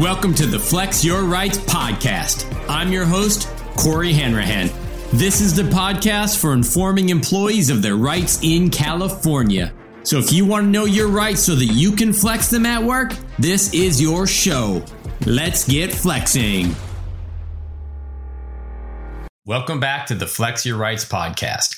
Welcome to the Flex Your Rights podcast. I'm your host, Corey Hanrahan. This is the podcast for informing employees of their rights in California. So if you want to know your rights so that you can flex them at work, this is your show. Let's get flexing. Welcome back to the Flex Your Rights podcast.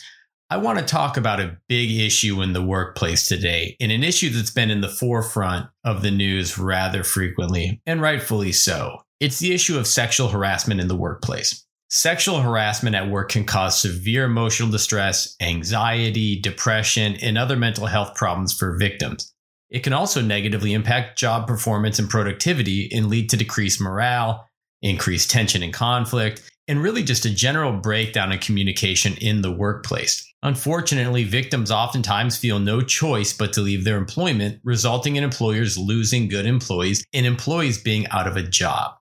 I want to talk about a big issue in the workplace today, and an issue that's been in the forefront of the news rather frequently, and rightfully so. It's the issue of sexual harassment in the workplace. Sexual harassment at work can cause severe emotional distress, anxiety, depression, and other mental health problems for victims. It can also negatively impact job performance and productivity and lead to decreased morale, increased tension and conflict, and really just a general breakdown in communication in the workplace. Unfortunately, victims oftentimes feel no choice but to leave their employment, resulting in employers losing good employees and employees being out of a job.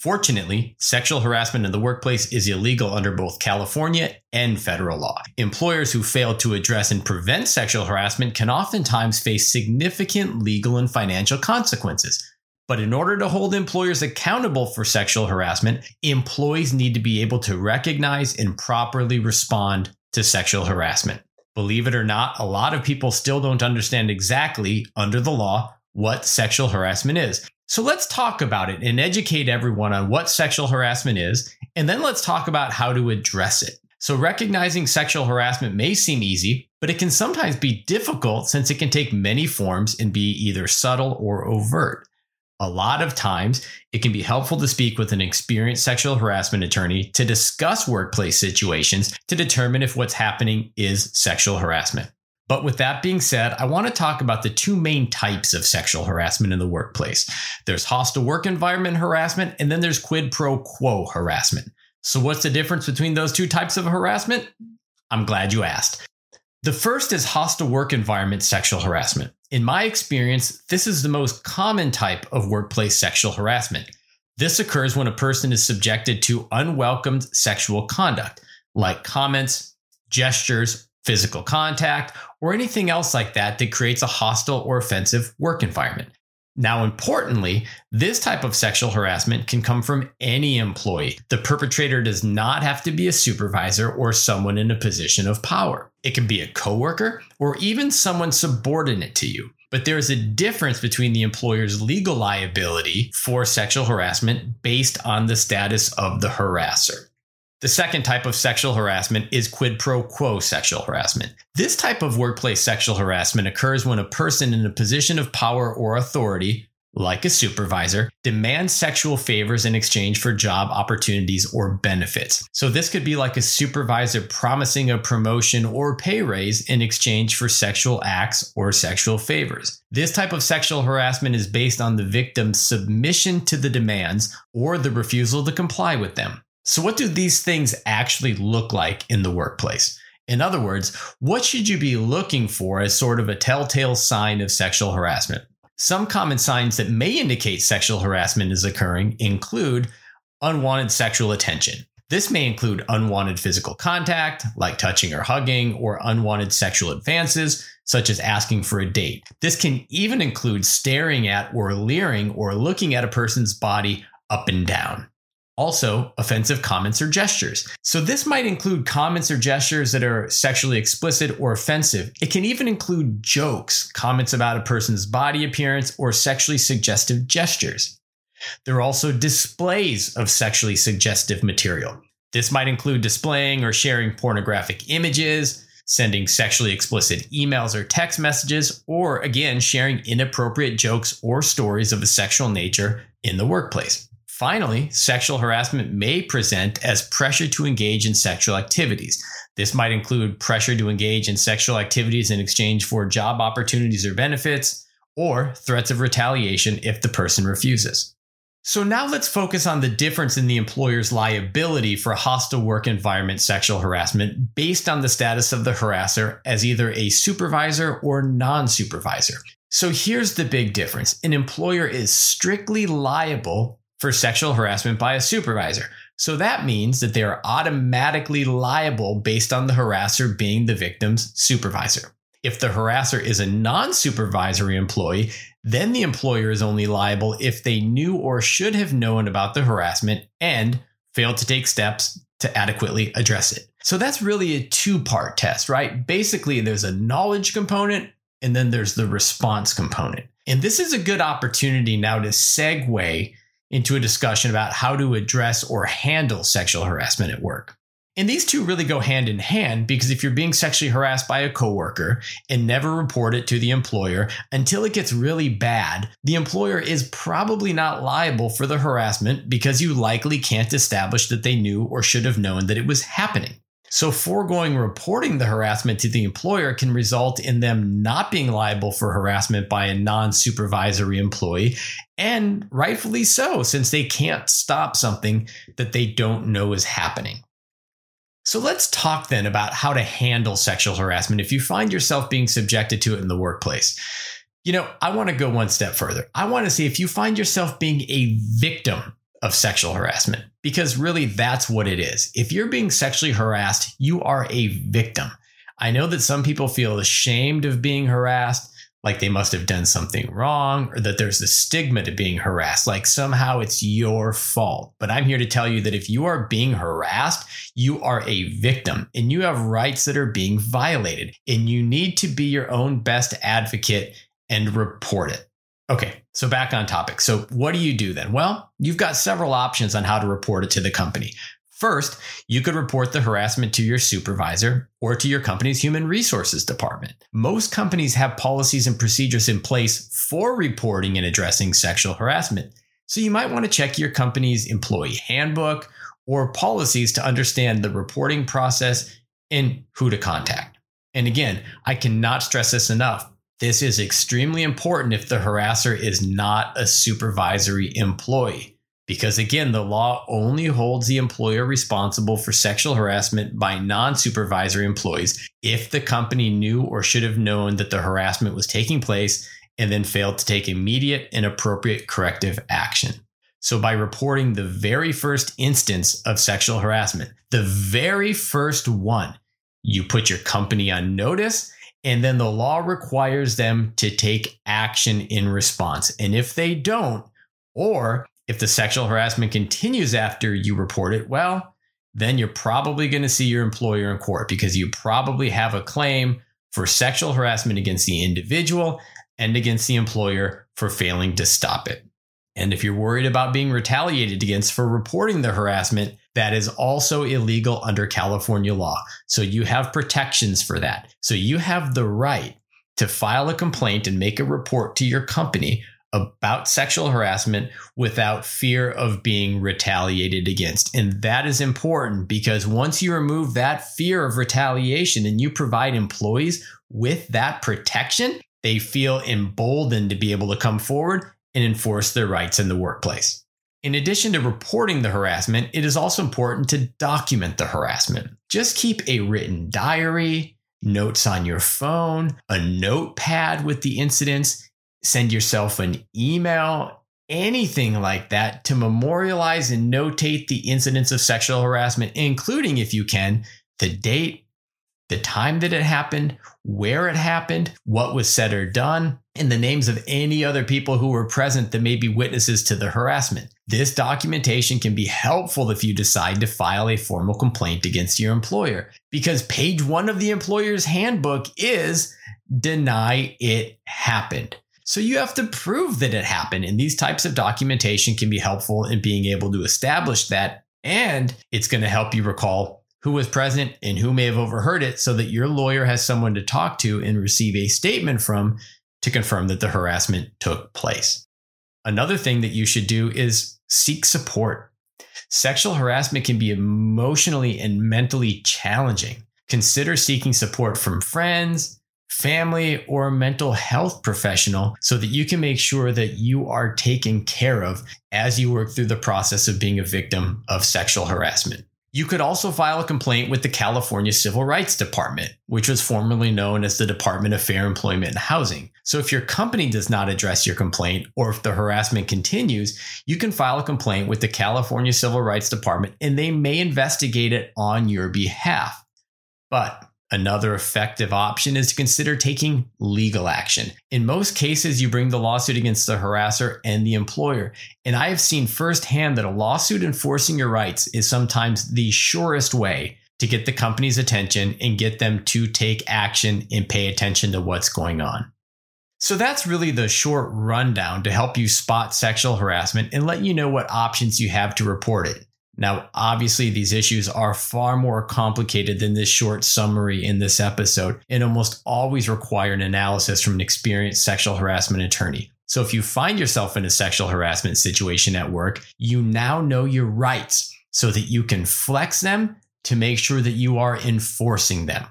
Fortunately, sexual harassment in the workplace is illegal under both California and federal law. Employers who fail to address and prevent sexual harassment can oftentimes face significant legal and financial consequences. But in order to hold employers accountable for sexual harassment, employees need to be able to recognize and properly respond to sexual harassment. Believe it or not, a lot of people still don't understand exactly, under the law, what sexual harassment is. So let's talk about it and educate everyone on what sexual harassment is, and then let's talk about how to address it. So recognizing sexual harassment may seem easy, but it can sometimes be difficult since it can take many forms and be either subtle or overt. A lot of times, it can be helpful to speak with an experienced sexual harassment attorney to discuss workplace situations to determine if what's happening is sexual harassment. But with that being said, I want to talk about the two main types of sexual harassment in the workplace. There's hostile work environment harassment, and then there's quid pro quo harassment. So what's the difference between those two types of harassment? I'm glad you asked. The first is hostile work environment sexual harassment. In my experience, this is the most common type of workplace sexual harassment. This occurs when a person is subjected to unwelcome sexual conduct, like comments, gestures, physical contact, or anything else like that that creates a hostile or offensive work environment. Now, importantly, this type of sexual harassment can come from any employee. The perpetrator does not have to be a supervisor or someone in a position of power. It can be a coworker or even someone subordinate to you. But there is a difference between the employer's legal liability for sexual harassment based on the status of the harasser. The second type of sexual harassment is quid pro quo sexual harassment. This type of workplace sexual harassment occurs when a person in a position of power or authority, like a supervisor, demands sexual favors in exchange for job opportunities or benefits. So this could be like a supervisor promising a promotion or pay raise in exchange for sexual acts or sexual favors. This type of sexual harassment is based on the victim's submission to the demands or the refusal to comply with them. So what do these things actually look like in the workplace? In other words, what should you be looking for as sort of a telltale sign of sexual harassment? Some common signs that may indicate sexual harassment is occurring include unwanted sexual attention. This may include unwanted physical contact, like touching or hugging, or unwanted sexual advances, such as asking for a date. This can even include staring at or leering or looking at a person's body up and down. Also, offensive comments or gestures. So this might include comments or gestures that are sexually explicit or offensive. It can even include jokes, comments about a person's body appearance, or sexually suggestive gestures. There are also displays of sexually suggestive material. This might include displaying or sharing pornographic images, sending sexually explicit emails or text messages, or again, sharing inappropriate jokes or stories of a sexual nature in the workplace. Finally, sexual harassment may present as pressure to engage in sexual activities. This might include pressure to engage in sexual activities in exchange for job opportunities or benefits, or threats of retaliation if the person refuses. So now let's focus on the difference in the employer's liability for hostile work environment sexual harassment based on the status of the harasser as either a supervisor or non-supervisor. So here's the big difference. An employer is strictly liable for sexual harassment by a supervisor. So that means that they are automatically liable based on the harasser being the victim's supervisor. If the harasser is a non-supervisory employee, then the employer is only liable if they knew or should have known about the harassment and failed to take steps to adequately address it. So that's really a two-part test, right? Basically, there's a knowledge component and then there's the response component. And this is a good opportunity now to segue into a discussion about how to address or handle sexual harassment at work. And these two really go hand in hand, because if you're being sexually harassed by a coworker and never report it to the employer until it gets really bad, the employer is probably not liable for the harassment because you likely can't establish that they knew or should have known that it was happening. So foregoing reporting the harassment to the employer can result in them not being liable for harassment by a non-supervisory employee, and rightfully so, since they can't stop something that they don't know is happening. So let's talk then about how to handle sexual harassment if you find yourself being subjected to it in the workplace. You know, I want to go one step further. I want to say if you find yourself being a victim of sexual harassment, because really that's what it is. If you're being sexually harassed, you are a victim. I know that some people feel ashamed of being harassed, like they must have done something wrong, or that there's a stigma to being harassed, like somehow it's your fault. But I'm here to tell you that if you are being harassed, you are a victim and you have rights that are being violated, and you need to be your own best advocate and report it. Okay, so back on topic. So what do you do then? Well, you've got several options on how to report it to the company. First, you could report the harassment to your supervisor or to your company's human resources department. Most companies have policies and procedures in place for reporting and addressing sexual harassment. So you might want to check your company's employee handbook or policies to understand the reporting process and who to contact. And again, I cannot stress this enough. This is extremely important if the harasser is not a supervisory employee, because again, the law only holds the employer responsible for sexual harassment by non-supervisory employees if the company knew or should have known that the harassment was taking place and then failed to take immediate and appropriate corrective action. So by reporting the very first instance of sexual harassment, the very first one, you put your company on notice. And then the law requires them to take action in response. And if they don't, or if the sexual harassment continues after you report it, well, then you're probably going to see your employer in court, because you probably have a claim for sexual harassment against the individual and against the employer for failing to stop it. And if you're worried about being retaliated against for reporting the harassment, that is also illegal under California law. So you have protections for that. So you have the right to file a complaint and make a report to your company about sexual harassment without fear of being retaliated against. And that is important, because once you remove that fear of retaliation and you provide employees with that protection, they feel emboldened to be able to come forward and enforce their rights in the workplace. In addition to reporting the harassment, it is also important to document the harassment. Just keep a written diary, notes on your phone, a notepad with the incidents, send yourself an email, anything like that to memorialize and notate the incidents of sexual harassment, including, if you can, the date, the time that it happened, where it happened, what was said or done, and the names of any other people who were present that may be witnesses to the harassment. This documentation can be helpful if you decide to file a formal complaint against your employer, because page 1 of the employer's handbook is deny it happened. So you have to prove that it happened, and these types of documentation can be helpful in being able to establish that, and it's going to help you recall who was present and who may have overheard it, so that your lawyer has someone to talk to and receive a statement from to confirm that the harassment took place. Another thing that you should do is seek support. Sexual harassment can be emotionally and mentally challenging. Consider seeking support from friends, family, or a mental health professional so that you can make sure that you are taken care of as you work through the process of being a victim of sexual harassment. You could also file a complaint with the California Civil Rights Department, which was formerly known as the Department of Fair Employment and Housing. So if your company does not address your complaint, or if the harassment continues, you can file a complaint with the California Civil Rights Department, and they may investigate it on your behalf. But Another effective option is to consider taking legal action. In most cases, you bring the lawsuit against the harasser and the employer. And I have seen firsthand that a lawsuit enforcing your rights is sometimes the surest way to get the company's attention and get them to take action and pay attention to what's going on. So that's really the short rundown to help you spot sexual harassment and let you know what options you have to report it. Now, obviously, these issues are far more complicated than this short summary in this episode and almost always require an analysis from an experienced sexual harassment attorney. So if you find yourself in a sexual harassment situation at work, you now know your rights so that you can flex them to make sure that you are enforcing them.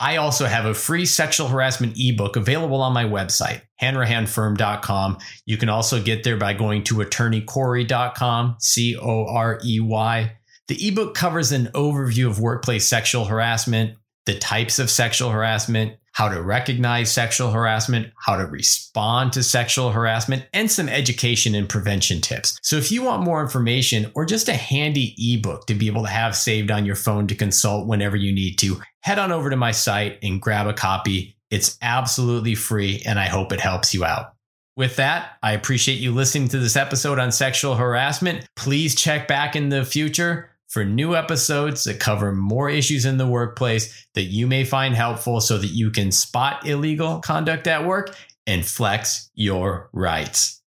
I also have a free sexual harassment ebook available on my website, hanrahanfirm.com. You can also get there by going to attorneycorey.com, Corey. The ebook covers an overview of workplace sexual harassment, the types of sexual harassment, how to recognize sexual harassment, how to respond to sexual harassment, and some education and prevention tips. So if you want more information or just a handy ebook to be able to have saved on your phone to consult whenever you need to, head on over to my site and grab a copy. It's absolutely free, and I hope it helps you out. With that, I appreciate you listening to this episode on sexual harassment. Please check back in the future for new episodes that cover more issues in the workplace that you may find helpful so that you can spot illegal conduct at work and flex your rights.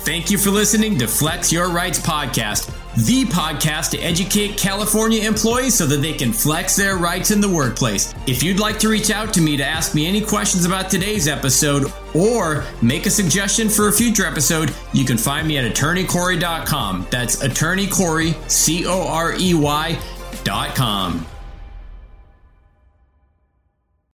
Thank you for listening to Flex Your Rights Podcast, the podcast to educate California employees so that they can flex their rights in the workplace. If you'd like to reach out to me to ask me any questions about today's episode or make a suggestion for a future episode, you can find me at attorneycorey.com. That's attorneycorey.com.